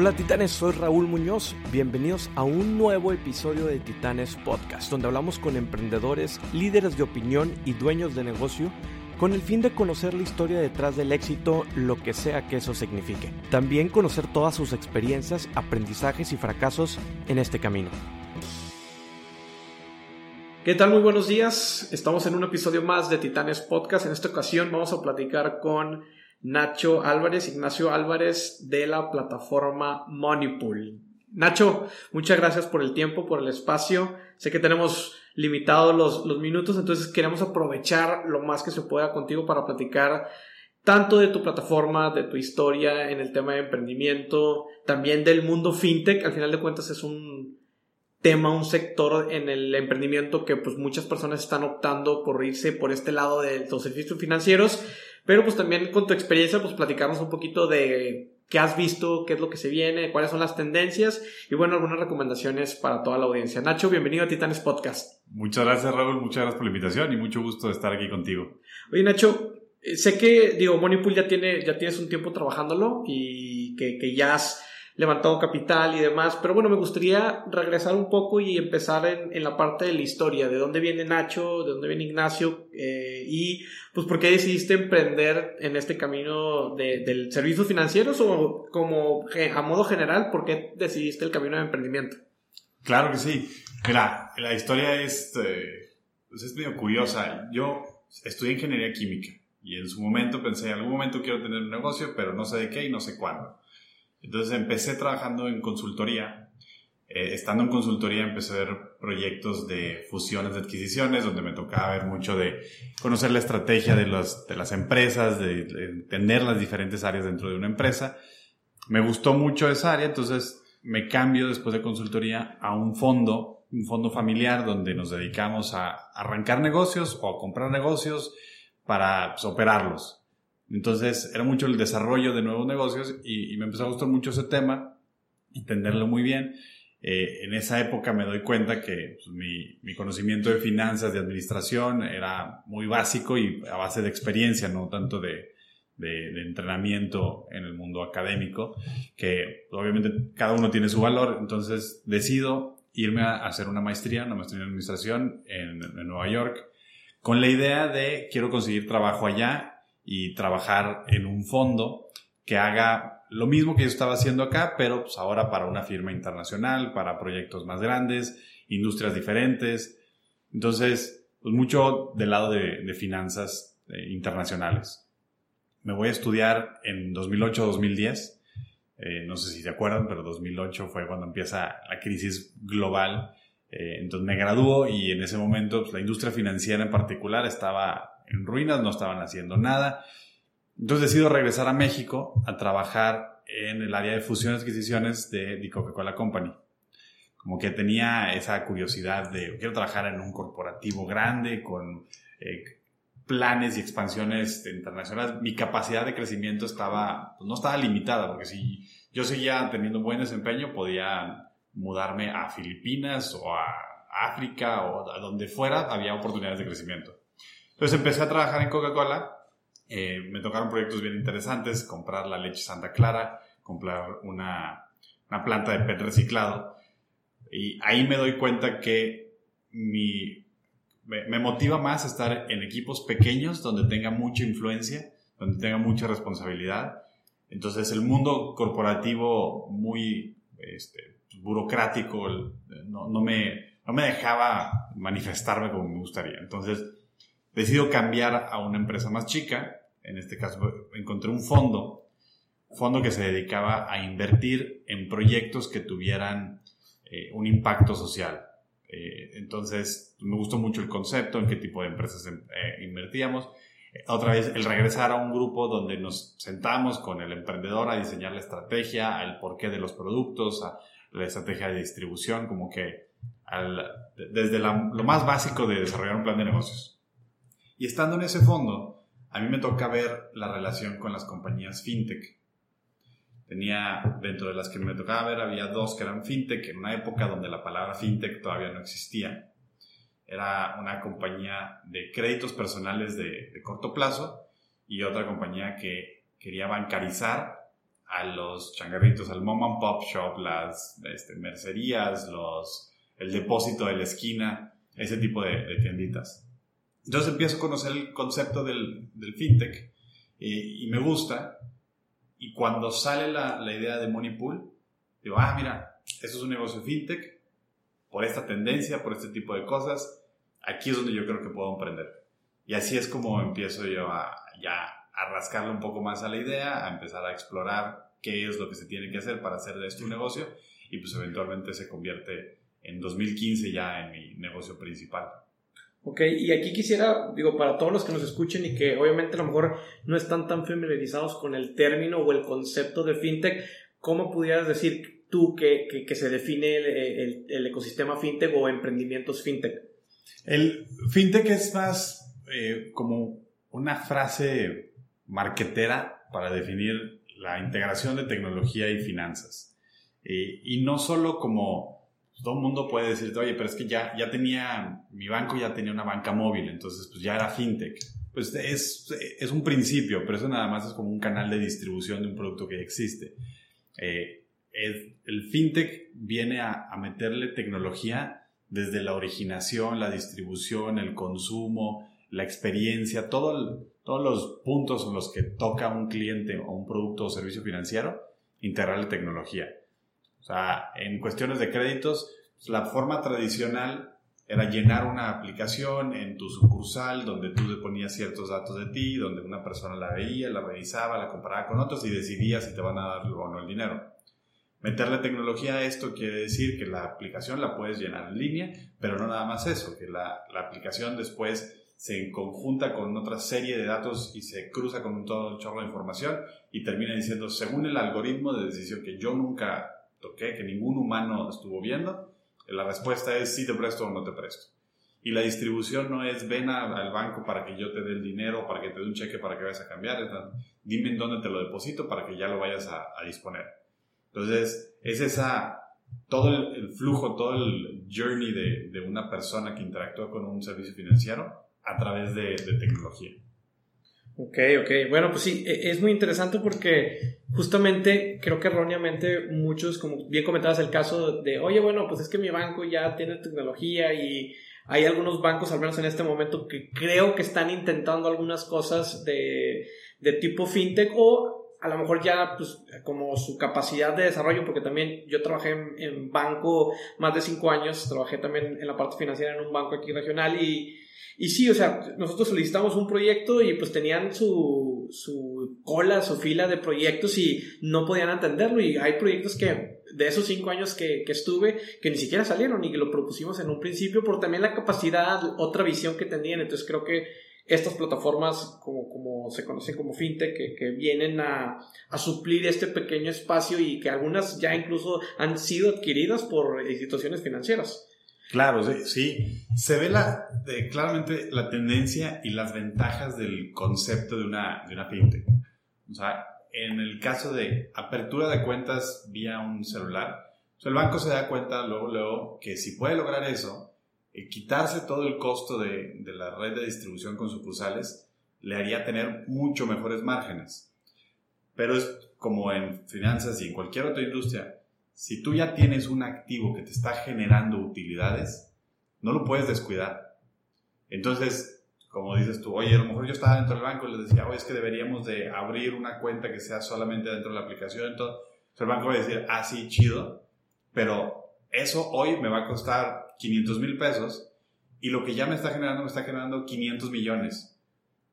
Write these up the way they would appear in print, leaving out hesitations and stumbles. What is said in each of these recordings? Hola Titanes, soy Raúl Muñoz, bienvenidos a un nuevo episodio de Titanes Podcast, donde hablamos con emprendedores, líderes de opinión y dueños de negocio con el fin de conocer la historia detrás del éxito, lo que sea que eso signifique. También conocer todas sus experiencias, aprendizajes y fracasos en este camino. ¿Qué tal? Muy buenos días, estamos en un episodio más de Titanes Podcast. En esta ocasión vamos a platicar con Ignacio Álvarez de la plataforma Money Pool. Nacho, muchas gracias por el tiempo, por el espacio. Sé que tenemos limitados los minutos, entonces queremos aprovechar lo más que se pueda contigo para platicar tanto de tu plataforma, de tu historia en el tema de emprendimiento, también del mundo fintech. Al final de cuentas es un tema, un sector en el emprendimiento que pues muchas personas están optando por irse por este lado de los servicios financieros. Pero pues también con tu experiencia, pues platicarnos un poquito de qué has visto, qué es lo que se viene, cuáles son las tendencias y bueno, algunas recomendaciones para toda la audiencia. Nacho, bienvenido a Titanes Podcast. Muchas gracias, Raúl, muchas gracias por la invitación y mucho gusto de estar aquí contigo. Oye, Nacho, sé que, Money Pool ya tienes un tiempo trabajándolo y que ya has levantado capital y demás, pero bueno, me gustaría regresar un poco y empezar en la parte de la historia, de dónde viene Nacho, de dónde viene Ignacio, y pues por qué decidiste emprender en este camino del servicios financieros o como a modo general, por qué decidiste el camino de emprendimiento. Claro que sí. Mira, la historia es medio curiosa. Yo estudié ingeniería química y en su momento pensé, en algún momento quiero tener un negocio, pero no sé de qué y no sé cuándo. Entonces empecé trabajando en consultoría. Estando en consultoría empecé a ver proyectos de fusiones, de adquisiciones, donde me tocaba ver mucho de conocer la estrategia de las empresas, de entender las diferentes áreas dentro de una empresa. Me gustó mucho esa área, entonces me cambio después de consultoría a un fondo familiar donde nos dedicamos a arrancar negocios o a comprar negocios para pues, operarlos. Entonces era mucho el desarrollo de nuevos negocios y me empezó a gustar mucho ese tema, entenderlo muy bien. En esa época me doy cuenta que pues, mi conocimiento de finanzas, de administración era muy básico y a base de experiencia, no tanto de entrenamiento en el mundo académico, que obviamente cada uno tiene su valor. Entonces decido irme a hacer una maestría en administración en Nueva York con la idea de quiero conseguir trabajo allá y trabajar en un fondo que haga lo mismo que yo estaba haciendo acá, pero pues ahora para una firma internacional, para proyectos más grandes, industrias diferentes. Entonces, pues mucho del lado de finanzas internacionales. Me voy a estudiar en 2008-2010. No sé si se acuerdan, pero 2008 fue cuando empieza la crisis global. Entonces me graduó y en ese momento pues, la industria financiera en particular estaba en ruinas, no estaban haciendo nada. Entonces decido regresar a México a trabajar en el área de fusiones y adquisiciones de The Coca-Cola Company. Como que tenía esa curiosidad de quiero trabajar en un corporativo grande con planes y expansiones internacionales. Mi capacidad de crecimiento no estaba limitada, porque si yo seguía teniendo un buen desempeño podía mudarme a Filipinas o a África o a donde fuera, había oportunidades de crecimiento. Entonces empecé a trabajar en Coca-Cola, me tocaron proyectos bien interesantes, comprar la leche Santa Clara, comprar una planta de PET reciclado, y ahí me doy cuenta que me motiva más estar en equipos pequeños donde tenga mucha influencia, donde tenga mucha responsabilidad. Entonces el mundo corporativo muy burocrático no me dejaba manifestarme como me gustaría. Entonces decido cambiar a una empresa más chica. En este caso encontré un fondo que se dedicaba a invertir en proyectos que tuvieran un impacto social. Entonces me gustó mucho el concepto, en qué tipo de empresas invertíamos. Otra vez el regresar a un grupo donde nos sentamos con el emprendedor a diseñar la estrategia, el porqué de los productos, a la estrategia de distribución, como que desde lo más básico de desarrollar un plan de negocios. Y estando en ese fondo, a mí me toca ver la relación con las compañías fintech. Dentro de las que me tocaba ver, había dos que eran fintech, en una época donde la palabra fintech todavía no existía. Era una compañía de créditos personales de corto plazo y otra compañía que quería bancarizar a los changarritos, al mom and pop shop, las mercerías, el depósito de la esquina, ese tipo de tienditas. Entonces empiezo a conocer el concepto del fintech y me gusta. Y cuando sale la idea de Money Pool, digo, mira, eso es un negocio fintech, por esta tendencia, por este tipo de cosas, aquí es donde yo creo que puedo emprender. Y así es como empiezo yo a rascarle un poco más a la idea, a empezar a explorar qué es lo que se tiene que hacer para hacer de esto un negocio, y pues eventualmente se convierte en 2015 ya en mi negocio principal. Ok, y aquí quisiera, para todos los que nos escuchen y que obviamente a lo mejor no están tan familiarizados con el término o el concepto de fintech, ¿cómo pudieras decir tú que se define el ecosistema fintech o emprendimientos fintech? El fintech es más como una frase marketera para definir la integración de tecnología y finanzas. Y no solo como... Todo el mundo puede decirte, oye, pero es que ya tenía, mi banco ya tenía una banca móvil, entonces pues ya era fintech. Pues es un principio, pero eso nada más es como un canal de distribución de un producto que ya existe. El fintech viene a meterle tecnología desde la originación, la distribución, el consumo, la experiencia, todos los puntos en los que toca un cliente o un producto o servicio financiero, integrarle tecnología. O sea, en cuestiones de créditos, la forma tradicional era llenar una aplicación en tu sucursal donde tú le ponías ciertos datos de ti, donde una persona la veía, la revisaba, la comparaba con otros y decidía si te van a dar o no el dinero. Meterle tecnología a esto quiere decir que la aplicación la puedes llenar en línea, pero no nada más eso, que la aplicación después se conjunta con otra serie de datos y se cruza con todo un chorro de información y termina diciendo, según el algoritmo de decisión que yo nunca... que ningún humano estuvo viendo, la respuesta es si te presto o no te presto. Y la distribución no es ven al banco para que yo te dé el dinero, para que te dé un cheque, para que vayas a cambiar, dime en dónde te lo deposito para que ya lo vayas a disponer. Entonces es todo el flujo, todo el journey de una persona que interactúa con un servicio financiero a través de tecnología. Ok. Bueno, pues sí, es muy interesante porque justamente creo que erróneamente muchos, como bien comentabas el caso de, oye, bueno, pues es que mi banco ya tiene tecnología y hay algunos bancos, al menos en este momento, que creo que están intentando algunas cosas de tipo fintech o a lo mejor ya pues como su capacidad de desarrollo, porque también yo trabajé en banco más de 5 años, trabajé también en la parte financiera en un banco aquí regional y sí, o sea, nosotros solicitamos un proyecto y pues tenían su cola, su fila de proyectos y no podían atenderlo. Y hay proyectos que de esos 5 años que estuve que ni siquiera salieron y que lo propusimos en un principio por también la capacidad, otra visión que tenían. Entonces creo que estas plataformas como se conocen como fintech que vienen a suplir este pequeño espacio y que algunas ya incluso han sido adquiridas por instituciones financieras. Claro, sí. Se ve claramente la tendencia y las ventajas del concepto de una fintech. O sea, en el caso de apertura de cuentas vía un celular, el banco se da cuenta luego que si puede lograr eso, quitarse todo el costo de la red de distribución con sucursales, le haría tener mucho mejores márgenes. Pero es como en finanzas y en cualquier otra industria, si tú ya tienes un activo que te está generando utilidades, no lo puedes descuidar. Entonces, como dices tú, oye, a lo mejor yo estaba dentro del banco y les decía, oye, es que deberíamos de abrir una cuenta que sea solamente dentro de la aplicación. Entonces, el banco va a decir, sí, chido, pero eso hoy me va a costar $500,000 y lo que ya me está generando $500 millones.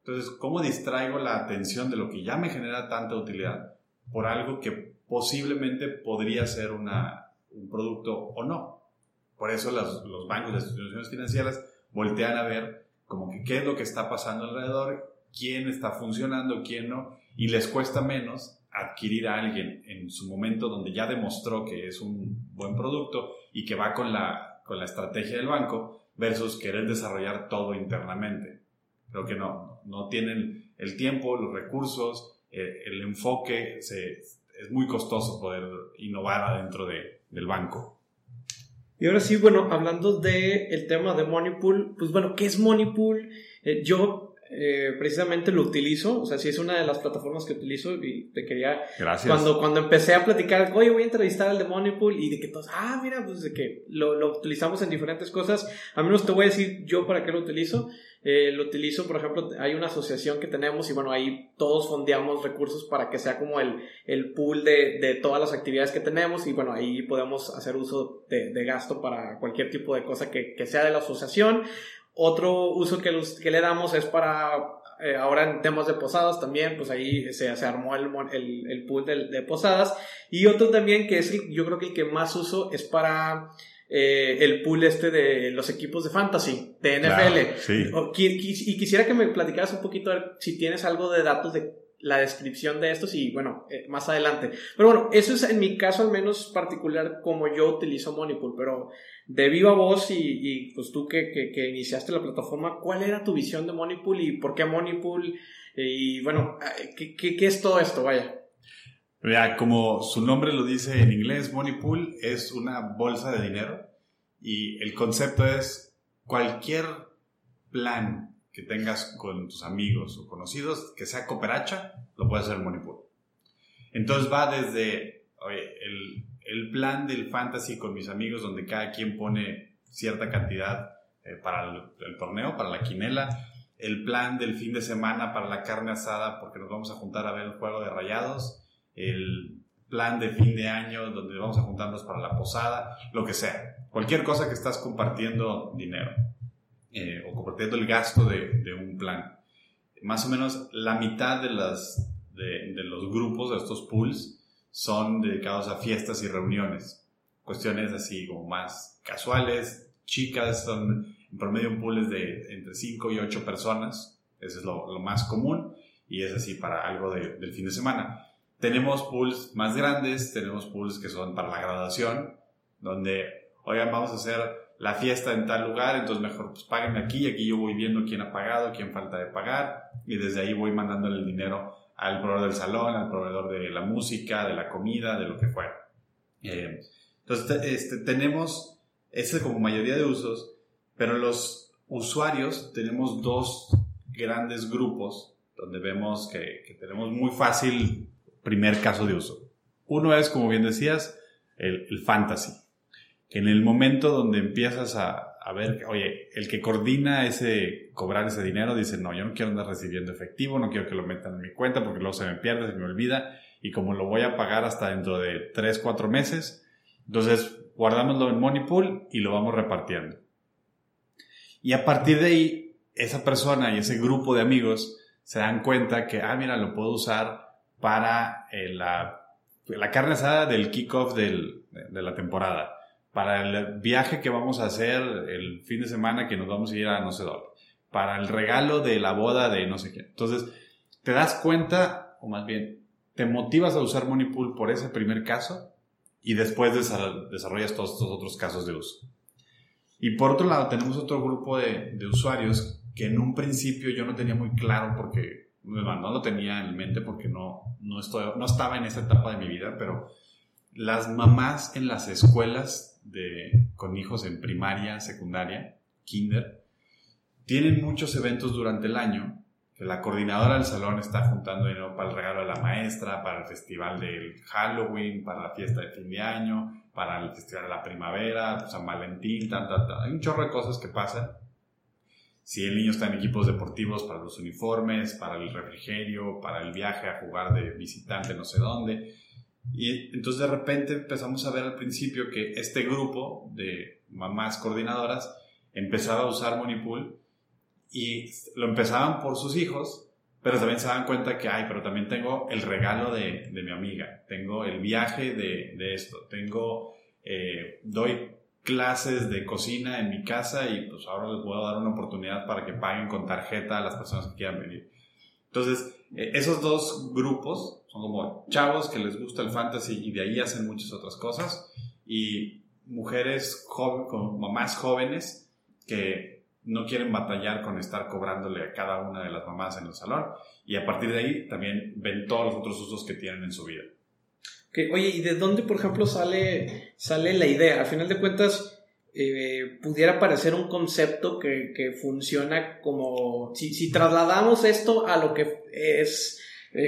Entonces, ¿cómo distraigo la atención de lo que ya me genera tanta utilidad por algo que posiblemente podría ser un producto o no? Por eso los bancos, las instituciones financieras voltean a ver como que qué es lo que está pasando alrededor, quién está funcionando, quién no, y les cuesta menos adquirir a alguien en su momento donde ya demostró que es un buen producto y que va con la estrategia del banco versus querer desarrollar todo internamente. Creo que no tienen el tiempo, los recursos, el enfoque, es muy costoso poder innovar adentro del banco. Y ahora sí, bueno, hablando del tema de Money Pool, pues bueno, ¿qué es Money Pool? Yo precisamente lo utilizo, o sea, sí es una de las plataformas que utilizo y te quería... Gracias. Cuando empecé a platicar, oye, voy a entrevistar al de Money Pool y de que todos, mira, pues de que lo utilizamos en diferentes cosas, al menos te voy a decir yo para qué lo utilizo. Lo utilizo, por ejemplo, hay una asociación que tenemos y bueno, ahí todos fondeamos recursos para que sea como el pool de todas las actividades que tenemos y bueno, ahí podemos hacer uso de gasto para cualquier tipo de cosa que sea de la asociación. Otro uso que le damos es para, ahora en temas de posadas también, pues ahí se armó el pool de posadas. Y otro también que es, yo creo que el que más uso es para... el pool de los equipos de fantasy de NFL, claro, sí. Y quisiera que me platicaras un poquito si tienes algo de datos de la descripción de estos y bueno, más adelante, pero bueno, eso es en mi caso al menos particular como yo utilizo Money Pool, pero de viva voz y pues tú que iniciaste la plataforma, ¿cuál era tu visión de Money Pool y por qué Money Pool? Y bueno, ¿qué es todo esto? Vaya. Mira, como su nombre lo dice en inglés, Money Pool es una bolsa de dinero y el concepto es cualquier plan que tengas con tus amigos o conocidos que sea cooperacha, lo puedes hacer en Money Pool. Entonces va desde el plan del fantasy con mis amigos donde cada quien pone cierta cantidad para el torneo, para la quinela, el plan del fin de semana para la carne asada porque nos vamos a juntar a ver el juego de Rayados, el plan de fin de año donde vamos a juntarnos para la posada, lo que sea, cualquier cosa que estás compartiendo dinero o compartiendo el gasto de un plan. Más o menos la mitad de los grupos, de estos pools, son dedicados a fiestas y reuniones, cuestiones así como más casuales, chicas, son en promedio en pools de entre 5 y 8 personas, eso es lo más común y es así para algo del fin de semana. Tenemos pools más grandes, tenemos pools que son para la graduación, donde, oigan, vamos a hacer la fiesta en tal lugar, entonces mejor pues páguenme aquí, aquí yo voy viendo quién ha pagado, quién falta de pagar, y desde ahí voy mandándole el dinero al proveedor del salón, al proveedor de la música, de la comida, de lo que fuera. Entonces tenemos, este como mayoría de usos, pero los usuarios tenemos dos grandes grupos, donde vemos que tenemos muy fácil... Primer caso de uso. Uno es, como bien decías, el fantasy. En el momento donde empiezas a ver, oye, el que coordina cobrar ese dinero dice, no, yo no quiero andar recibiendo efectivo, no quiero que lo metan en mi cuenta porque luego se me pierde, se me olvida, y como lo voy a pagar hasta dentro de 3, 4 meses, entonces guardámoslo en Money Pool y lo vamos repartiendo. Y a partir de ahí, esa persona y ese grupo de amigos se dan cuenta que, mira, lo puedo usar para la carne asada del kickoff de la temporada, para el viaje que vamos a hacer el fin de semana que nos vamos a ir a no sé dónde, para el regalo de la boda de no sé qué. Entonces, te das cuenta, o más bien, te motivas a usar Money Pool por ese primer caso y después desarrollas todos estos otros casos de uso. Y por otro lado, tenemos otro grupo de usuarios que en un principio yo no tenía muy claro porque... No lo tenía en mente porque no estaba en esa etapa de mi vida, pero las mamás en las escuelas con hijos en primaria, secundaria, kinder, tienen muchos eventos durante el año que la coordinadora del salón está juntando dinero para el regalo de la maestra, para el festival del Halloween, para la fiesta de fin de año, para el festival de la primavera, San Valentín, Hay un chorro de cosas que pasan. Si el niño está en equipos deportivos, para los uniformes, para el refrigerio, para el viaje a jugar de visitante no sé dónde. Y entonces de repente empezamos a ver al principio que este grupo de mamás coordinadoras empezaba a usar Money Pool y lo empezaban por sus hijos, pero también se dan cuenta que, pero también tengo el regalo de mi amiga, tengo el viaje de esto, doy clases de cocina en mi casa y pues ahora les voy a dar una oportunidad para que paguen con tarjeta a las personas que quieran venir. Entonces, esos dos grupos son como chavos que les gusta el fantasy y de ahí hacen muchas otras cosas y mujeres con mamás jóvenes que no quieren batallar con estar cobrándole a cada una de las mamás en el salón y a partir de ahí también ven todos los otros usos que tienen en su vida. Oye, ¿y de dónde, por ejemplo, sale la idea? Al final de cuentas, pudiera parecer un concepto que funciona como... Si trasladamos esto a lo que es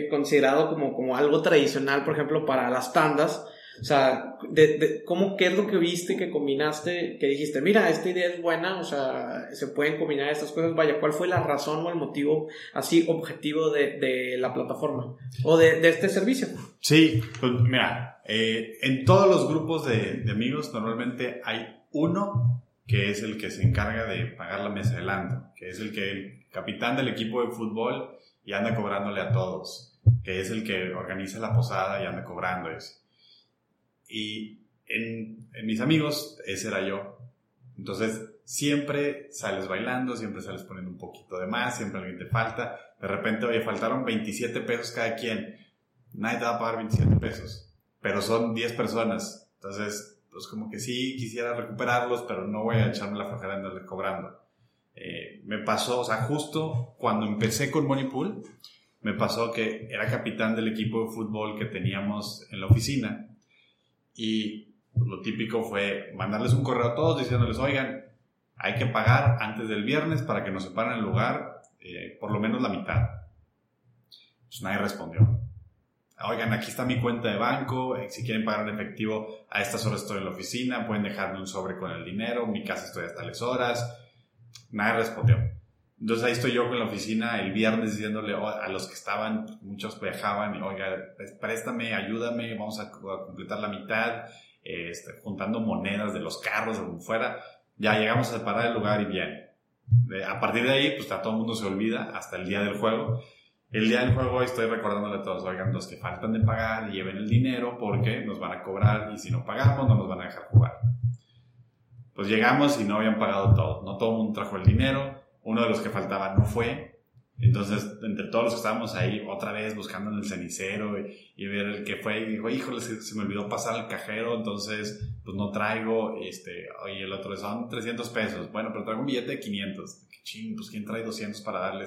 considerado como algo tradicional, por ejemplo, para las tandas, o sea, ¿qué es lo que viste, que combinaste, que dijiste, mira, esta idea es buena, o sea, se pueden combinar estas cosas, vaya, ¿cuál fue la razón o el motivo así objetivo de la plataforma o de este servicio? Sí, pues mira, en todos los grupos de amigos normalmente hay uno que es el que se encarga de pagar la mesa de landa, que es el capitán del equipo de fútbol y anda cobrándole a todos, que es el que organiza la posada y anda cobrando eso. Y en mis amigos, ese era yo. Entonces, siempre sales bailando, siempre sales poniendo un poquito de más, siempre alguien te falta. De repente, oye, faltaron 27 pesos cada quien. Nadie te va a pagar 27 pesos, pero son 10 personas. Entonces, pues como que sí, quisiera recuperarlos, pero no voy a echarme la flojera de andarle cobrando. Me pasó, o sea, justo cuando empecé con Money Pool, me pasó que era capitán del equipo de fútbol que teníamos en la oficina. Y lo típico fue mandarles un correo a todos diciéndoles, oigan, hay que pagar antes del viernes para que nos separen el lugar, por lo menos la mitad. Pues nadie respondió. Oigan, aquí está mi cuenta de banco, si quieren pagar en efectivo, a estas horas estoy en la oficina, pueden dejarme un sobre con el dinero, mi casa estoy hasta las horas. Nadie respondió. Entonces ahí estoy yo con la oficina el viernes diciéndole a los que estaban, muchos viajaban, y oiga, préstame, ayúdame, vamos a completar la mitad, juntando monedas de los carros, de donde fuera. Ya llegamos a separar el lugar y bien. A partir de ahí, pues a todo el mundo se olvida hasta el día del juego. El día del juego estoy recordándole a todos, oigan, los que faltan de pagar, lleven el dinero porque nos van a cobrar y si no pagamos no nos van a dejar jugar. Pues llegamos y no habían pagado todo. No todo el mundo trajo el dinero. Uno de los que faltaba no fue. Entonces, entre todos los que estábamos ahí, otra vez buscando en el cenicero y ver el que fue, y dijo, híjole, se me olvidó pasar al cajero, entonces, pues no traigo, oye, el otro, son 300 pesos, bueno, pero traigo un billete de 500, qué ching, pues quién trae 200 para darle .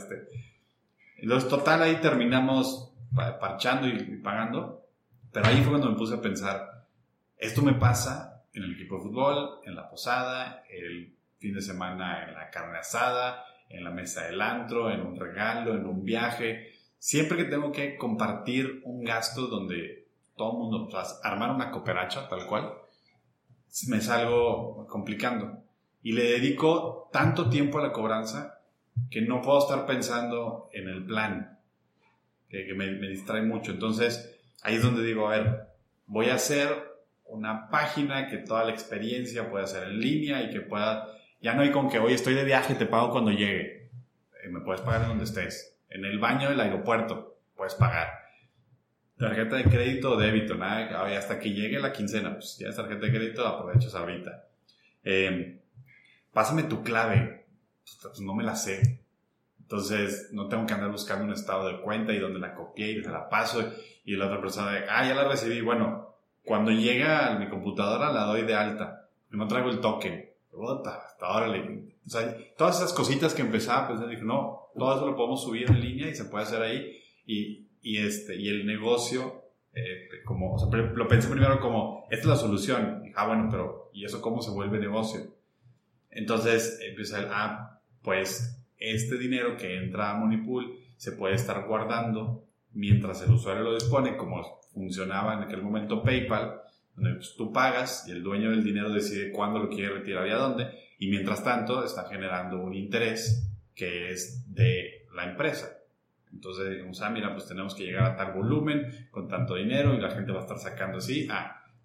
Entonces, total, ahí terminamos parchando y pagando, pero ahí fue cuando me puse a pensar, esto me pasa en el equipo de fútbol, en la posada, el fin de semana en la carne asada, en la mesa del antro, en un regalo, en un viaje. Siempre que tengo que compartir un gasto donde todo el mundo, o sea, armar una cooperacha tal cual, me salgo complicando. Y le dedico tanto tiempo a la cobranza que no puedo estar pensando en el plan, que me distrae mucho. Entonces, ahí es donde digo, a ver, voy a hacer una página que toda la experiencia pueda ser en línea y que pueda... Ya no hay con que, hoy estoy de viaje, te pago cuando llegue. Me puedes pagar en donde estés. En el baño del aeropuerto, puedes pagar. Tarjeta de crédito o débito, nada. Hasta que llegue la quincena, pues ya es tarjeta de crédito, aprovechas ahorita. Pásame tu clave. Pues no me la sé. Entonces, no tengo que andar buscando un estado de cuenta y donde la copié y se la paso. Y la otra persona, ya la recibí. Bueno, cuando llega a mi computadora la doy de alta. No traigo el token. Hasta ahora, o sea, todas esas cositas que empezaba a pensar, dije, no, todo eso lo podemos subir en línea y se puede hacer ahí, y el negocio, como, o sea, lo pensé primero como, esta es la solución, dije, bueno, pero, ¿y eso cómo se vuelve negocio? Entonces, empieza pues, este dinero que entra a Money Pool se puede estar guardando mientras el usuario lo dispone, como funcionaba en aquel momento PayPal, donde tú pagas y el dueño del dinero decide cuándo lo quiere retirar y a dónde, y mientras tanto está generando un interés que es de la empresa. Entonces digamos, mira, pues tenemos que llegar a tal volumen con tanto dinero y la gente va a estar sacando así,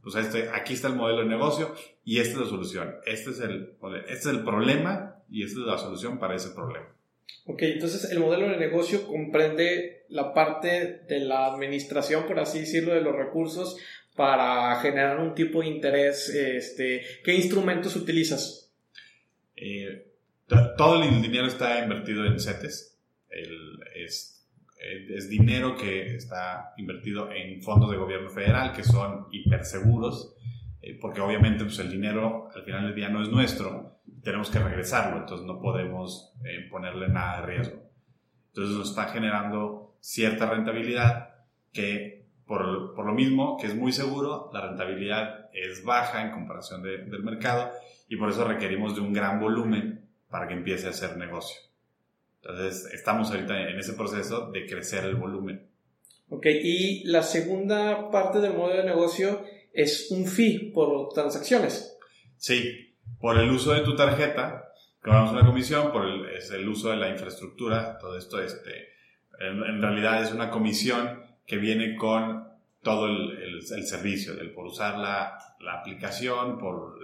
pues aquí está el modelo de negocio y esta es la solución, este es el problema y esta es la solución para ese problema. Ok, entonces el modelo de negocio comprende la parte de la administración, por así decirlo, de los recursos para generar un tipo de interés. ¿Qué instrumentos utilizas? Todo el dinero está invertido en CETES. Es dinero que está invertido en fondos de gobierno federal que son hiperseguros, porque obviamente pues, el dinero al final del día no es nuestro, tenemos que regresarlo, entonces no podemos ponerle nada de riesgo. Entonces nos está generando cierta rentabilidad que Por lo mismo que es muy seguro, la rentabilidad es baja en comparación del mercado y por eso requerimos de un gran volumen para que empiece a hacer negocio. Entonces, estamos ahorita en ese proceso de crecer el volumen. Ok, y la segunda parte del modelo de negocio es un fee por transacciones. Sí, por el uso de tu tarjeta, cobramos una comisión, es el uso de la infraestructura, todo esto en realidad es una comisión que viene con todo el servicio, por usar la aplicación, por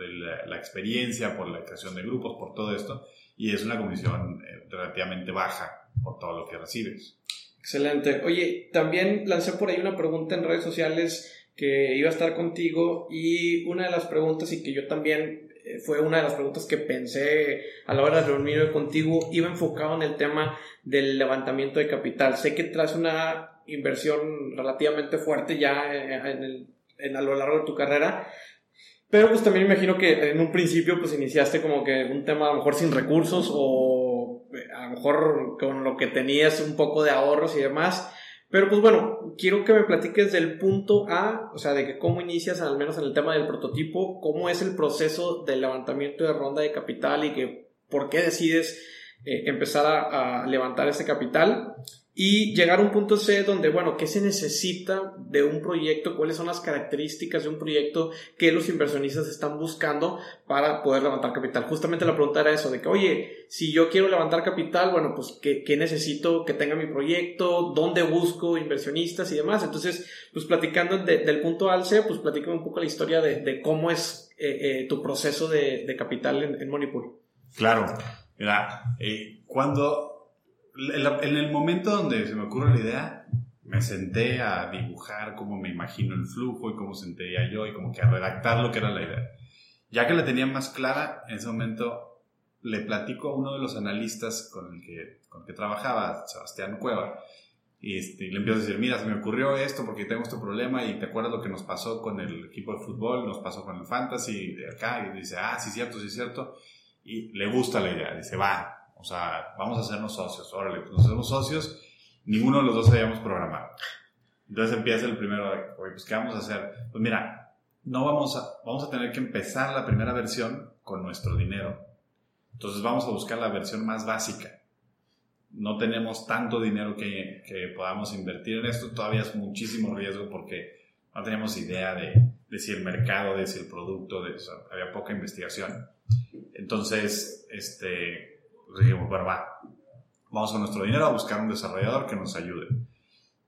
la experiencia, por la creación de grupos, por todo esto, y es una comisión relativamente baja por todo lo que recibes. Excelente. Oye, también lancé por ahí una pregunta en redes sociales que iba a estar contigo, y una de las preguntas, y que yo también fue una de las preguntas que pensé a la hora de reunirme contigo, iba enfocado en el tema del levantamiento de capital. Sé que traes una inversión relativamente fuerte ya a lo largo de tu carrera, pero pues también me imagino que en un principio pues iniciaste como que un tema a lo mejor sin recursos, o a lo mejor con lo que tenías un poco de ahorros y demás. Pero pues bueno, quiero que me platiques del punto A, o sea, de que cómo inicias, al menos en el tema del prototipo, cómo es el proceso del levantamiento de ronda de capital y por qué decides empezar a levantar ese capital, y llegar a un punto C donde, bueno, qué se necesita de un proyecto, cuáles son las características de un proyecto que los inversionistas están buscando para poder levantar capital. Justamente la pregunta era eso, de que, oye, si yo quiero levantar capital, bueno, pues, ¿qué necesito que tenga mi proyecto? ¿Dónde busco inversionistas y demás? Entonces, pues, platicando del punto A al C, pues, platícame un poco la historia de cómo es tu proceso de capital en Money Pool. Claro. Mira, en el momento donde se me ocurre la idea, me senté a dibujar cómo me imagino el flujo y cómo sentía yo, y como que a redactar lo que era la idea. Ya que la tenía más clara, en ese momento le platico a uno de los analistas con el que trabajaba, Sebastián Cueva, y le empiezo a decir, mira, se me ocurrió esto porque tengo este problema, y te acuerdas lo que nos pasó con el equipo de fútbol, nos pasó con el fantasy de acá, y dice, ah, sí, cierto, y le gusta la idea, dice, va. O sea, vamos a hacernos socios. Órale, pues nos hacemos socios. Ninguno de los dos habíamos programado. Entonces empieza el primero. Oye, pues, ¿qué vamos a hacer? Pues mira, vamos a tener que empezar la primera versión con nuestro dinero. Entonces vamos a buscar la versión más básica. No tenemos tanto dinero que podamos invertir en esto. Todavía es muchísimo riesgo porque no teníamos idea de si el mercado, de si el producto, o sea, había poca investigación. Entonces, Entonces dijimos, bueno, vamos con nuestro dinero a buscar un desarrollador que nos ayude.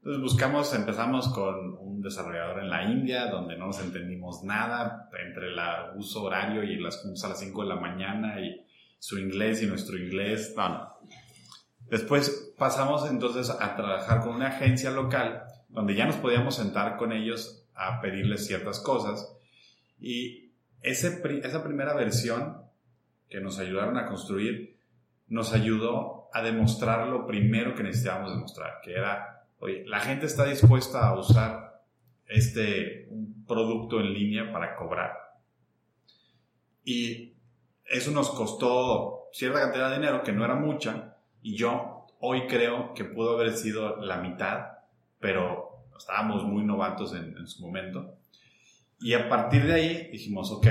Entonces empezamos con un desarrollador en la India, donde no nos entendimos nada, entre el uso horario y las juntas a las 5 de la mañana, y su inglés y nuestro inglés. No. Después pasamos entonces a trabajar con una agencia local, donde ya nos podíamos sentar con ellos a pedirles ciertas cosas. Y esa primera versión que nos ayudaron a construir, nos ayudó a demostrar lo primero que necesitábamos demostrar, que era, oye, la gente está dispuesta a usar un producto en línea para cobrar. Y eso nos costó cierta cantidad de dinero, que no era mucha, y yo hoy creo que pudo haber sido la mitad, pero estábamos muy novatos en su momento. Y a partir de ahí dijimos, ok,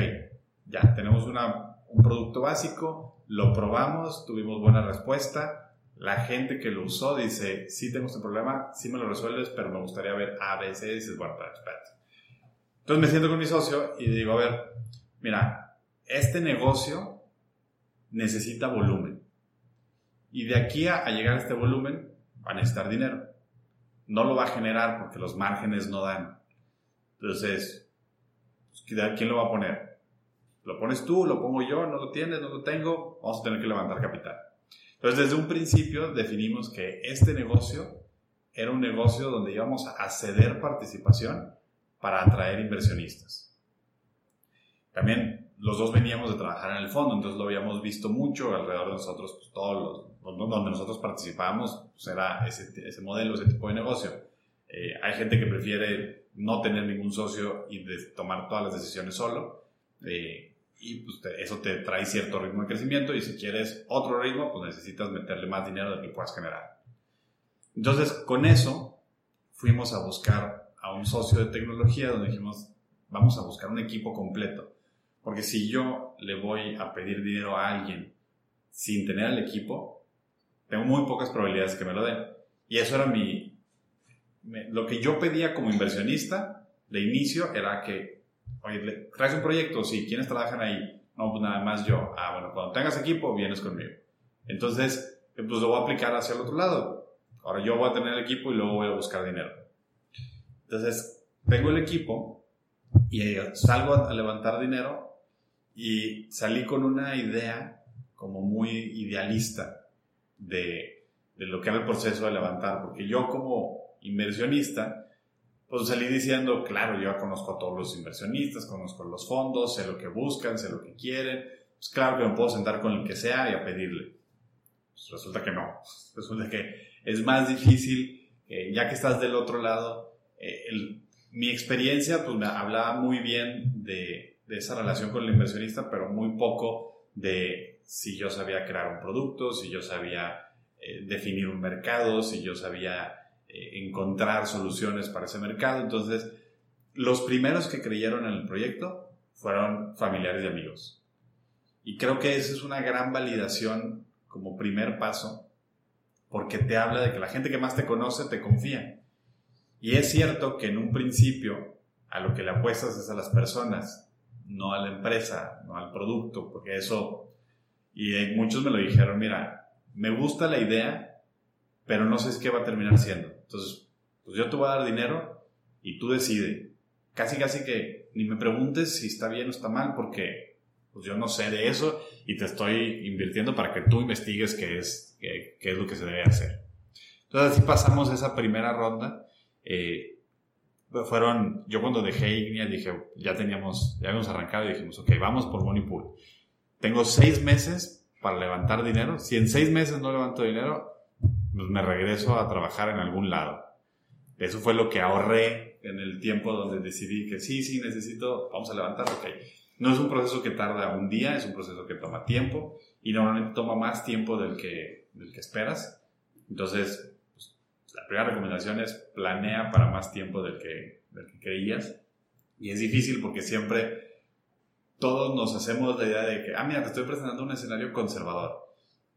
ya tenemos un producto básico, lo probamos, tuvimos buena respuesta. La gente que lo usó dice, sí tengo este problema, sí me lo resuelves, pero me gustaría ver A, B, C, y dices, bueno, espérate. Entonces me siento con mi socio y digo, a ver, mira, este negocio necesita volumen. Y de aquí a llegar a este volumen, va a necesitar dinero. No lo va a generar porque los márgenes no dan. Entonces, ¿quién lo va a poner? ¿Lo pones tú? ¿Lo pongo yo? ¿No lo tienes? ¿No lo tengo? Vamos a tener que levantar capital. Entonces, desde un principio definimos que este negocio era un negocio donde íbamos a ceder participación para atraer inversionistas. También los dos veníamos de trabajar en el fondo, entonces lo habíamos visto mucho alrededor de nosotros, pues, donde nosotros participábamos, pues, era ese modelo, ese tipo de negocio. Hay gente que prefiere no tener ningún socio y tomar todas las decisiones solo. Y pues eso te trae cierto ritmo de crecimiento, y si quieres otro ritmo, pues necesitas meterle más dinero del que puedas generar. Entonces, con eso fuimos a buscar a a un socio de tecnología donde dijimos, vamos a buscar un equipo completo. Porque si yo le voy a pedir dinero a alguien sin tener el equipo, tengo muy pocas probabilidades que me lo den. Y eso era lo que yo pedía como inversionista de inicio era que, oye, ¿traes un proyecto? Sí, ¿quiénes trabajan ahí? No, pues nada más yo. Ah, bueno, cuando tengas equipo, vienes conmigo. Entonces, pues lo voy a aplicar hacia el otro lado. Ahora yo voy a tener el equipo y luego voy a buscar dinero. Entonces, tengo el equipo y salgo a levantar dinero y salí con una idea como muy idealista de lo que era el proceso de levantar. Porque yo como inversionista, pues salí diciendo, claro, yo conozco a todos los inversionistas, conozco los fondos, sé lo que buscan, sé lo que quieren. Pues claro que me puedo sentar con el que sea y a pedirle. Pues resulta que no. Resulta que es más difícil, ya que estás del otro lado. Mi experiencia pues me hablaba muy bien de esa relación con el inversionista, pero muy poco de si yo sabía crear un producto, si yo sabía definir un mercado, si yo sabía encontrar soluciones para ese mercado. Entonces, los primeros que creyeron en el proyecto fueron familiares y amigos. Y creo que esa es una gran validación como primer paso, porque te habla de que la gente que más te conoce te confía. Y es cierto que en un principio a lo que le apuestas es a las personas, no a la empresa, no al producto, porque eso, y muchos me lo dijeron, mira, me gusta la idea, pero no sé qué va a terminar siendo. Entonces, pues yo te voy a dar dinero y tú decides. Casi que ni me preguntes si está bien o está mal, porque pues yo no sé de eso y te estoy invirtiendo para que tú investigues qué es lo que se debe hacer. Entonces, así pasamos esa primera ronda. Yo cuando dejé Ignia dije, ya habíamos arrancado y dijimos, ok, vamos por Money Pool. Tengo 6 meses para levantar dinero. Si en 6 meses no levanto dinero, pues me regreso a trabajar en algún lado. Eso fue lo que ahorré en el tiempo donde decidí que sí, necesito, vamos a levantar, ok. No es un proceso que tarda un día, es un proceso que toma tiempo y normalmente toma más tiempo del que esperas. Entonces, pues, la primera recomendación es planea para más tiempo del que creías. Y es difícil porque siempre todos nos hacemos la idea de que, mira, te estoy presentando un escenario conservador.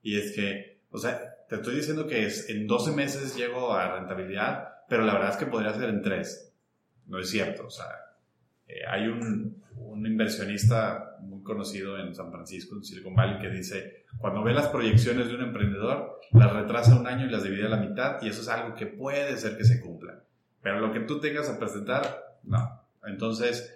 Y es que, o sea, te estoy diciendo que en 12 meses llego a rentabilidad, pero la verdad es que podría ser en 3. No es cierto. O sea, hay un inversionista muy conocido en San Francisco, en Silicon Valley, que dice, cuando ve las proyecciones de un emprendedor, las retrasa un año y las divide a la mitad, y eso es algo que puede ser que se cumpla. Pero lo que tú tengas a presentar, no. Entonces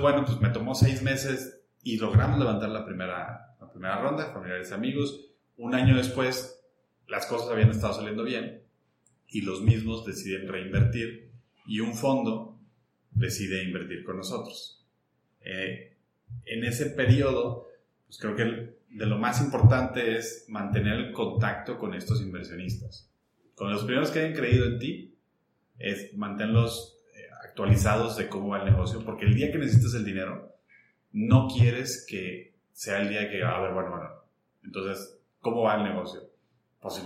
bueno, pues me tomó 6 meses y logramos levantar la primera ronda, familiares y amigos. Un año después, las cosas habían estado saliendo bien y los mismos deciden reinvertir y un fondo decide invertir con nosotros. En ese periodo, pues creo que de lo más importante es mantener el contacto con estos inversionistas. Con los primeros que hayan creído en ti, es mantenerlos actualizados de cómo va el negocio, porque el día que necesites el dinero, no quieres que sea el día que, entonces, ¿cómo va el negocio? Pues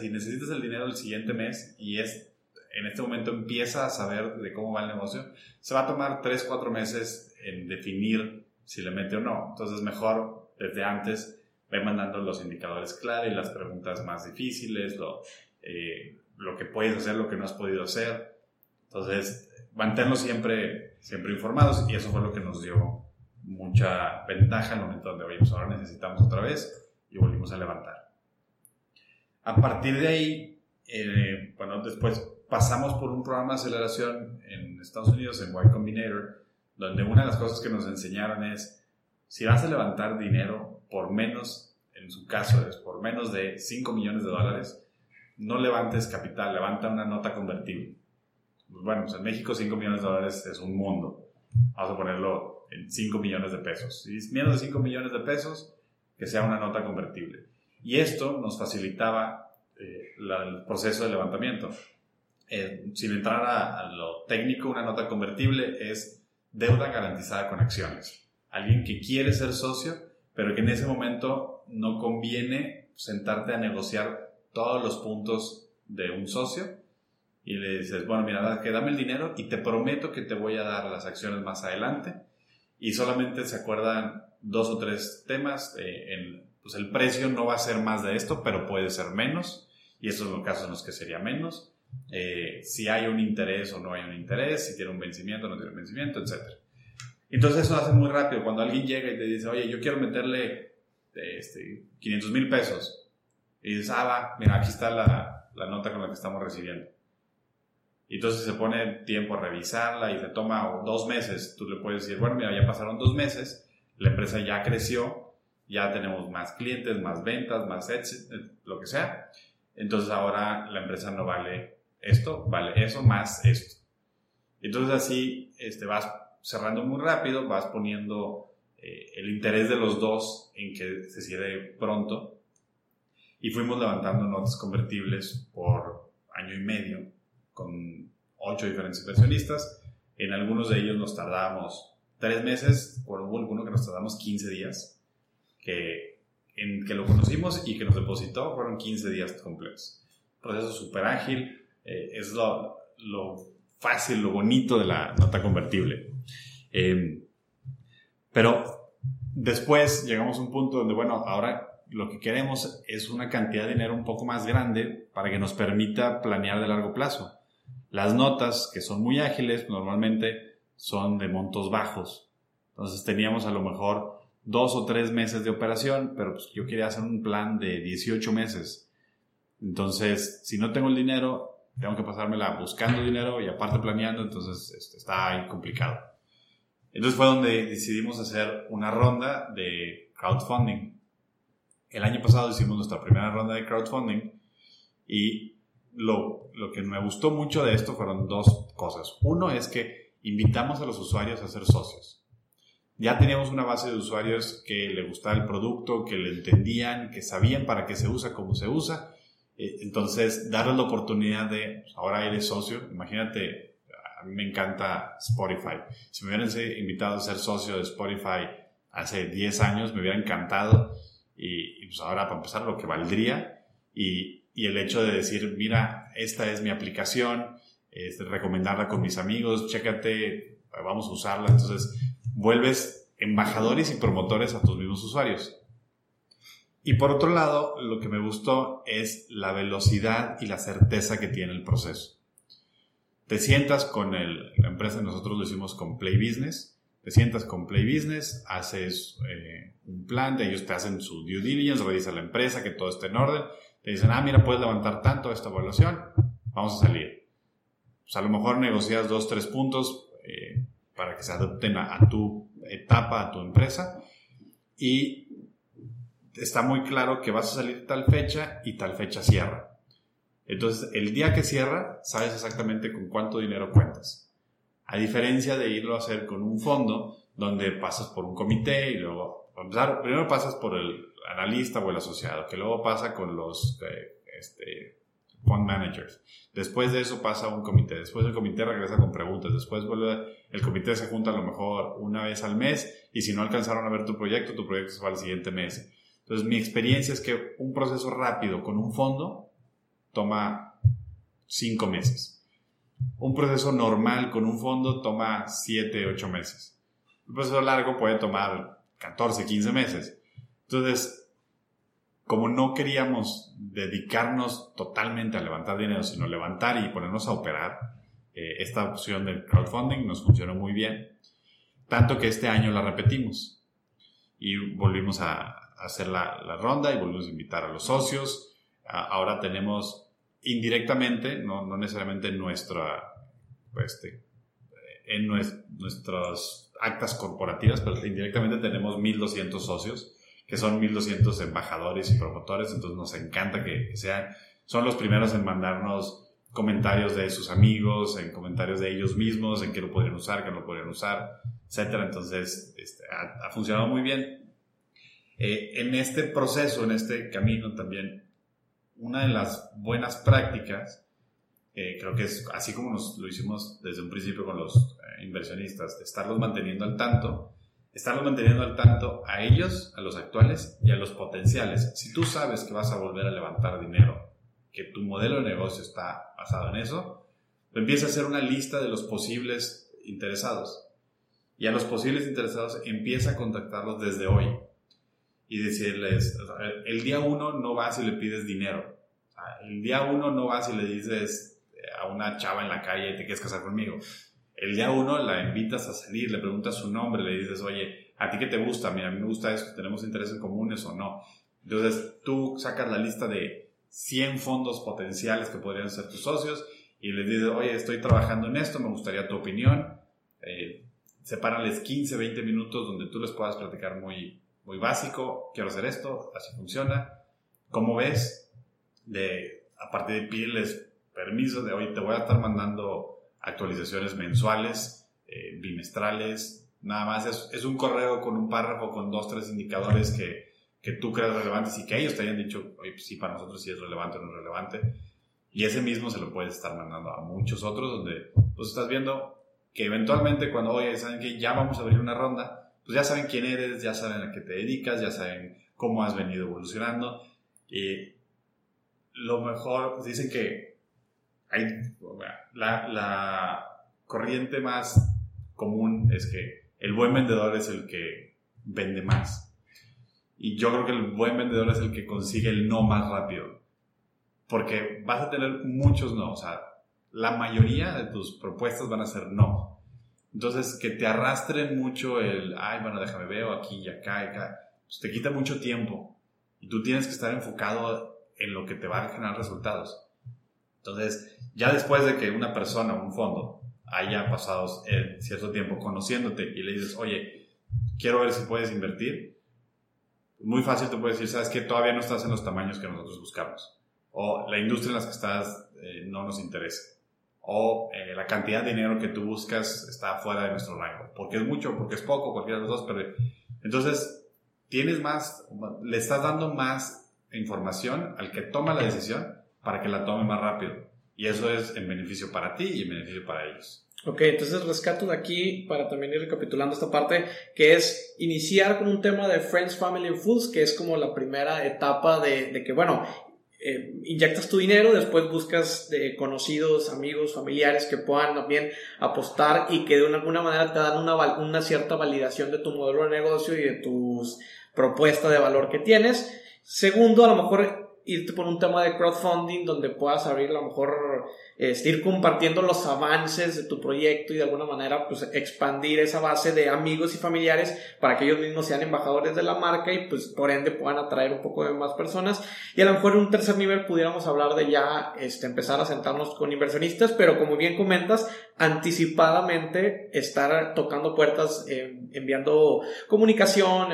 si necesitas el dinero el siguiente mes y en este momento empieza a saber de cómo va el negocio, se va a tomar 3-4 meses en definir si le mete o no. Entonces mejor desde antes ve mandando los indicadores clave, las preguntas más difíciles, lo que puedes hacer, lo que no has podido hacer. Entonces manténlos siempre informados y eso fue lo que nos dio mucha ventaja en el momento donde, oye, pues ahora necesitamos otra vez y volvimos a levantar. A partir de ahí, después pasamos por un programa de aceleración en Estados Unidos, en Y Combinator, donde una de las cosas que nos enseñaron es, si vas a levantar dinero por menos, en su caso es por menos de $5 millones, no levantes capital, levanta una nota convertible. Pues en México $5 millones es un mundo. Vamos a ponerlo en $5 millones. Si es menos de $5 millones, que sea una nota convertible. Y esto nos facilitaba el proceso de levantamiento. Sin entrar a lo técnico, una nota convertible es deuda garantizada con acciones. Alguien que quiere ser socio, pero que en ese momento no conviene sentarte a negociar todos los puntos de un socio, y le dices, bueno, mira, que dame el dinero y te prometo que te voy a dar las acciones más adelante, y solamente se acuerdan 2 o 3 temas, pues el precio no va a ser más de esto, pero puede ser menos, y esos son los casos en los que sería menos, si hay un interés o no hay un interés, si tiene un vencimiento o no tiene un vencimiento, etc. Entonces eso lo hace muy rápido. Cuando alguien llega y te dice, oye, yo quiero meterle 500,000 pesos, y dices, va, mira, aquí está la nota con la que estamos recibiendo. Y entonces se pone tiempo a revisarla y se toma 2 meses. Tú le puedes decir, bueno, mira, ya pasaron 2 meses, la empresa ya creció, ya tenemos más clientes, más ventas, más lo que sea. Entonces ahora la empresa no vale esto, vale eso más esto. Entonces así vas cerrando muy rápido, vas poniendo el interés de los dos en que se cierre pronto. Y fuimos levantando notas convertibles por año y medio con 8 diferentes inversionistas. En algunos de ellos nos tardamos 3 meses, por alguno que nos tardamos 15 días, que en que lo conocimos y que nos depositó fueron 15 días completos. Proceso súper ágil, es lo fácil, lo bonito de la nota convertible. Pero después llegamos a un punto donde, bueno, ahora lo que queremos es una cantidad de dinero un poco más grande para que nos permita planear de largo plazo. Las notas, que son muy ágiles, normalmente son de montos bajos. Entonces teníamos a lo mejor 2 o 3 meses de operación, pero pues yo quería hacer un plan de 18 meses. Entonces, si no tengo el dinero, tengo que pasármela buscando dinero y aparte planeando, entonces está ahí complicado. Entonces fue donde decidimos hacer una ronda de crowdfunding. El año pasado hicimos nuestra primera ronda de crowdfunding y lo que me gustó mucho de esto fueron 2 cosas. Uno es que invitamos a los usuarios a ser socios. Ya teníamos una base de usuarios que le gustaba el producto, que lo entendían, que sabían para qué se usa, cómo se usa. Entonces, darles la oportunidad de, ahora eres socio. Imagínate, a mí me encanta Spotify. Si me hubieran invitado a ser socio de Spotify hace 10 años, me hubiera encantado. Y pues ahora, para empezar, lo que valdría y el hecho de decir, mira, esta es mi aplicación, recomendarla con mis amigos, chécate, vamos a usarla. Entonces vuelves embajadores y promotores a tus mismos usuarios. Y por otro lado, lo que me gustó es la velocidad y la certeza que tiene el proceso. Te sientas con la empresa, nosotros lo hicimos con Play Business. Te sientas con Play Business, haces un plan, ellos te hacen su due diligence, revisan la empresa, que todo esté en orden, te dicen, mira, puedes levantar tanto esta evaluación, vamos a salir. Pues a lo mejor negocias 2, 3 puntos para que se adapten a tu etapa, a tu empresa, y está muy claro que vas a salir tal fecha y tal fecha cierra. Entonces, el día que cierra, sabes exactamente con cuánto dinero cuentas. A diferencia de irlo a hacer con un fondo donde pasas por un comité y luego, primero pasas por el analista o el asociado, que luego pasa con los fund managers. Después de eso pasa a un comité, después el comité regresa con preguntas, después vuelve, el comité se junta a lo mejor una vez al mes y si no alcanzaron a ver tu proyecto se va al siguiente mes. Entonces mi experiencia es que un proceso rápido con un fondo toma 5 meses. Un proceso normal con un fondo toma 7, 8 meses. Un proceso largo puede tomar 14, 15 meses. Entonces, como no queríamos dedicarnos totalmente a levantar dinero, sino levantar y ponernos a operar, esta opción del crowdfunding nos funcionó muy bien. Tanto que este año la repetimos. Y volvimos a hacer la ronda y volvimos a invitar a los socios. Ahora tenemos indirectamente, no necesariamente en nuestras actas corporativas, pero indirectamente tenemos 1,200 socios, que son 1,200 embajadores y promotores. Entonces nos encanta que sean, son los primeros en mandarnos comentarios de sus amigos, en comentarios de ellos mismos, en qué lo podrían usar, qué no lo podrían usar, etcétera. Entonces ha funcionado muy bien. En este proceso, en este camino también, una de las buenas prácticas, creo que es así como nos lo hicimos desde un principio con los inversionistas, de estarlos manteniendo al tanto a ellos, a los actuales y a los potenciales. Si tú sabes que vas a volver a levantar dinero, que tu modelo de negocio está basado en eso, Empieza a hacer una lista de los posibles interesados. Y a los posibles interesados empieza a contactarlos desde hoy. Y decirles, o sea, el día uno no vas y le pides dinero. O sea, el día uno no vas y le dices a una chava en la calle, te quieres casar conmigo. El día uno la invitas a salir, le preguntas su nombre, le dices, oye, ¿a ti qué te gusta? Mira, a mí me gusta esto, ¿tenemos intereses comunes o no? Entonces tú sacas la lista de 100 fondos potenciales que podrían ser tus socios y les dices, oye, estoy trabajando en esto, me gustaría tu opinión. Sepárales 15, 20 minutos donde tú les puedas platicar muy, muy básico, quiero hacer esto, así funciona. ¿Cómo ves? A partir de pedirles permiso de, oye, te voy a estar mandando actualizaciones mensuales, bimestrales, nada más. Es un correo con un párrafo, con 2, 3 indicadores que tú creas relevantes y que ellos te hayan dicho, oye, pues sí, para nosotros sí es relevante o no es relevante. Y ese mismo se lo puedes estar mandando a muchos otros, donde pues estás viendo que eventualmente cuando, oye, saben que ya vamos a abrir una ronda, pues ya saben quién eres, ya saben a qué te dedicas, ya saben cómo has venido evolucionando. Y lo mejor, dicen que la corriente más común es que el buen vendedor es el que vende más. Y yo creo que el buen vendedor es el que consigue el no más rápido. Porque vas a tener muchos no. O sea, la mayoría de tus propuestas van a ser no. Entonces, que te arrastren mucho el, ay, bueno, déjame ver, aquí y acá y acá. Pues te quita mucho tiempo. Y tú tienes que estar enfocado en lo que te va a generar resultados. Entonces, ya después de que una persona o un fondo haya pasado cierto tiempo conociéndote y le dices, oye, quiero ver si puedes invertir, muy fácil te puedes decir, sabes que todavía no estás en los tamaños que nosotros buscamos, o la industria en la que estás no nos interesa, o la cantidad de dinero que tú buscas está fuera de nuestro rango, porque es mucho, porque es poco, cualquiera de los dos, pero entonces tienes más, le estás dando más información al que toma la decisión para que la tome más rápido. Y eso es en beneficio para ti y en beneficio para ellos. Ok, entonces rescato de aquí, para también ir recapitulando esta parte, que es iniciar con un tema de Friends, Family and Fools, que es como la primera etapa de que, bueno, inyectas tu dinero, después buscas conocidos, amigos, familiares que puedan también apostar y que de alguna manera te dan una cierta validación de tu modelo de negocio y de tus propuestas de valor que tienes. Segundo, a lo mejor irte por un tema de crowdfunding donde puedas abrir, a lo mejor ir compartiendo los avances de tu proyecto y de alguna manera pues expandir esa base de amigos y familiares para que ellos mismos sean embajadores de la marca y pues por ende puedan atraer un poco de más personas. Y a lo mejor en un tercer nivel pudiéramos hablar de ya empezar a sentarnos con inversionistas, pero como bien comentas, anticipadamente estar tocando puertas, enviando comunicación,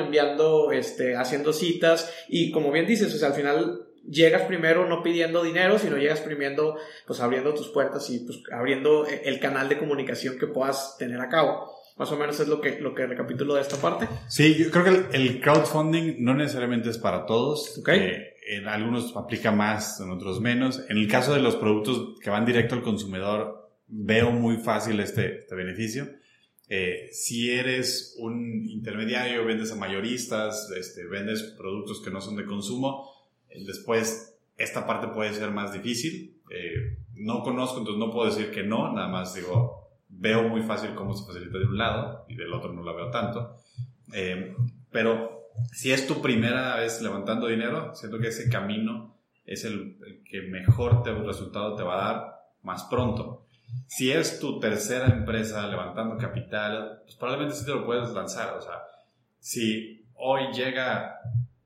haciendo citas y como bien dices, pues al final llegas primero no pidiendo dinero, sino llegas primero pues abriendo tus puertas y pues abriendo el canal de comunicación que puedas tener a cabo. Más o menos es lo que recapitulo de esta parte. Sí, yo creo que el crowdfunding no necesariamente es para todos. Okay. En algunos aplica más, en otros menos. En el caso de los productos que van directo al consumidor, veo muy fácil este beneficio. Si eres un intermediario, vendes a mayoristas, vendes productos que no son de consumo, después esta parte puede ser más difícil. No conozco, entonces no puedo decir que no, nada más digo, veo muy fácil cómo se facilita de un lado y del otro no la veo tanto. Pero si es tu primera vez levantando dinero, siento que ese camino es el que mejor resultado te va a dar más pronto. Si es tu tercera empresa levantando capital, pues probablemente sí te lo puedes lanzar. O sea, si hoy llega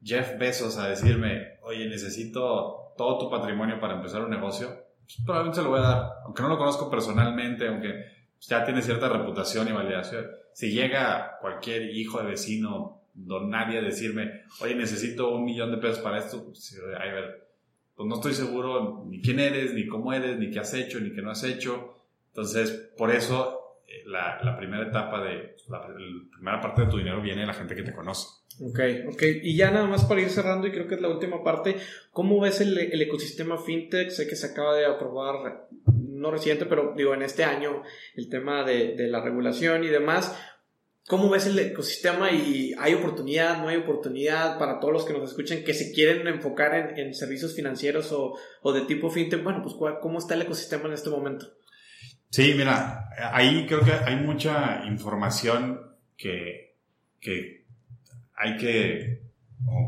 Jeff Bezos a decirme, oye, necesito todo tu patrimonio para empezar un negocio, pues probablemente se lo voy a dar, aunque no lo conozco personalmente, aunque ya tiene cierta reputación y validación. Si llega cualquier hijo de vecino, don nadie, a decirme, oye, necesito $1,000,000 para esto, pues, ay, a ver, pues no estoy seguro ni quién eres, ni cómo eres, ni qué has hecho, ni qué no has hecho. Entonces, por eso la primera etapa la primera parte de tu dinero viene de la gente que te conoce. Ok. Y ya nada más para ir cerrando, y creo que es la última parte, ¿cómo ves el ecosistema fintech? Sé que se acaba de aprobar, no reciente, pero digo en este año, el tema de la regulación y demás. ¿Cómo ves el ecosistema y hay oportunidad, no hay oportunidad para todos los que nos escuchan que se quieren enfocar en servicios financieros o de tipo fintech? Bueno, pues ¿cómo está el ecosistema en este momento? Sí, mira, ahí creo que hay mucha información que hay que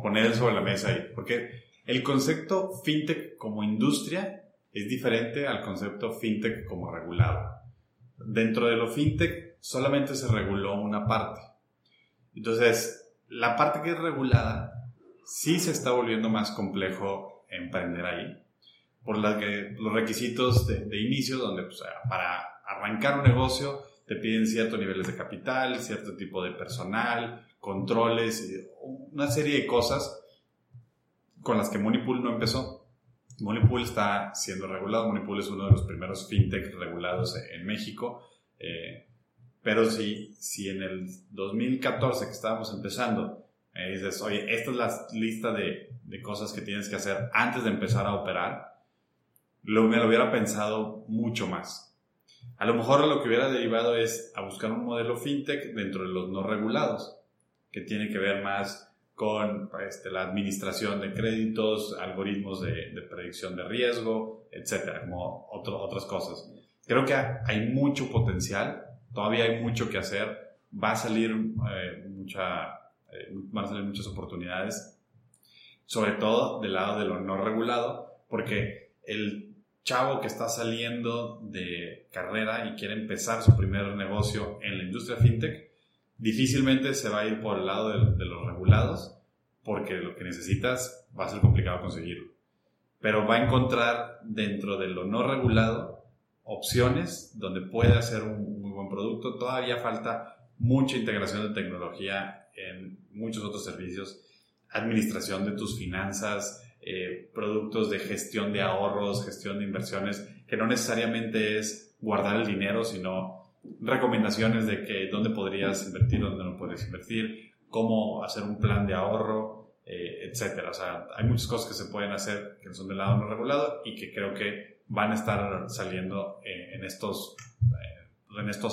poner sobre la mesa ahí, porque el concepto fintech como industria es diferente al concepto fintech como regulado. Dentro de lo fintech solamente se reguló una parte. Entonces, la parte que es regulada sí se está volviendo más complejo emprender ahí, por la que los requisitos de inicio, donde pues, para arrancar un negocio te piden ciertos niveles de capital, cierto tipo de personal, controles, una serie de cosas con las que Money Pool no empezó. Money Pool está siendo regulado. Money Pool es uno de los primeros fintech regulados en México. Pero si en el 2014 que estábamos empezando, dices, oye, esta es la lista de cosas que tienes que hacer antes de empezar a operar, me lo hubiera pensado mucho más. A lo mejor lo que hubiera derivado es a buscar un modelo fintech dentro de los no regulados, que tiene que ver más con la administración de créditos, algoritmos de predicción de riesgo, etcétera, como otras cosas. Creo que hay mucho potencial, todavía hay mucho que hacer, van a salir muchas oportunidades, sobre todo del lado de lo no regulado, porque el chavo que está saliendo de carrera y quiere empezar su primer negocio en la industria fintech, difícilmente se va a ir por el lado de los regulados, porque lo que necesitas va a ser complicado conseguirlo, pero va a encontrar dentro de lo no regulado opciones donde puede hacer un muy buen producto. Todavía falta mucha integración de tecnología en muchos otros servicios, administración de tus finanzas, productos de gestión de ahorros, gestión de inversiones, que no necesariamente es guardar el dinero, sino recomendaciones de que dónde podrías invertir, dónde no puedes invertir, cómo hacer un plan de ahorro, etcétera. O sea, hay muchas cosas que se pueden hacer que son del lado no regulado y que creo que van a estar saliendo en estos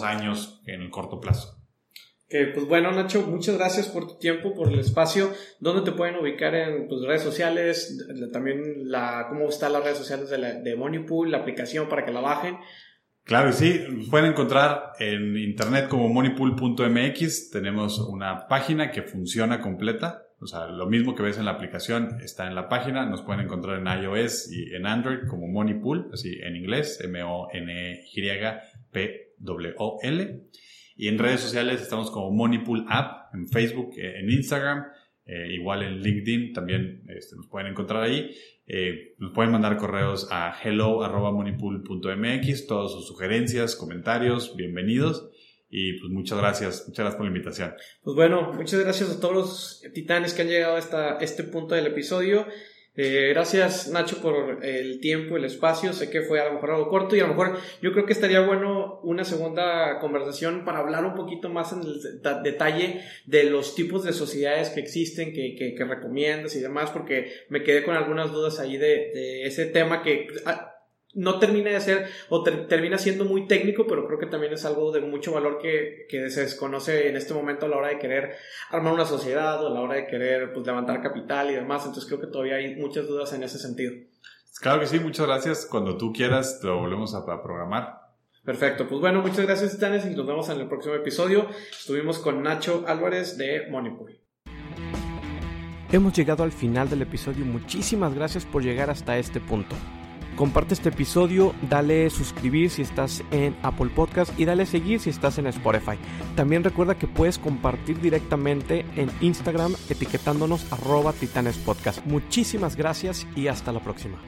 años en el corto plazo. Pues bueno, Nacho, muchas gracias por tu tiempo, por el espacio. ¿Dónde te pueden ubicar en tus redes sociales? También cómo están las redes sociales de Money Pool, la aplicación para que la bajen. Claro que sí, nos pueden encontrar en internet como moneypool.mx. Tenemos una página que funciona completa, o sea, lo mismo que ves en la aplicación está en la página. Nos pueden encontrar en iOS y en Android como Money Pool, así en inglés, MONEYPOOL. Y en redes sociales estamos como Money Pool App, en Facebook, en Instagram, igual en LinkedIn también nos pueden encontrar ahí. Nos pueden mandar correos a hello@moneypool.mx, todas sus sugerencias, comentarios, bienvenidos, y pues muchas gracias por la invitación. Pues bueno, muchas gracias a todos los titanes que han llegado hasta este punto del episodio. Gracias, Nacho, por el tiempo, el espacio. Sé que fue a lo mejor algo corto y a lo mejor yo creo que estaría bueno una segunda conversación para hablar un poquito más en detalle de los tipos de sociedades que existen, que recomiendas y demás, porque me quedé con algunas dudas ahí de ese tema que no termina de ser o termina siendo muy técnico, pero creo que también es algo de mucho valor que se desconoce en este momento a la hora de querer armar una sociedad o a la hora de querer levantar capital y demás. Entonces creo que todavía hay muchas dudas en ese sentido. Claro que sí, muchas gracias. Cuando tú quieras lo volvemos a programar. Perfecto, pues bueno, muchas gracias, Titanes, y nos vemos en el próximo episodio. Estuvimos con Nacho Álvarez de Money Pool. Hemos llegado al final del episodio. Muchísimas gracias por llegar hasta este punto. Comparte este episodio, dale suscribir si estás en Apple Podcast y dale seguir si estás en Spotify. También recuerda que puedes compartir directamente en Instagram etiquetándonos @TitanesPodcast. Muchísimas gracias y hasta la próxima.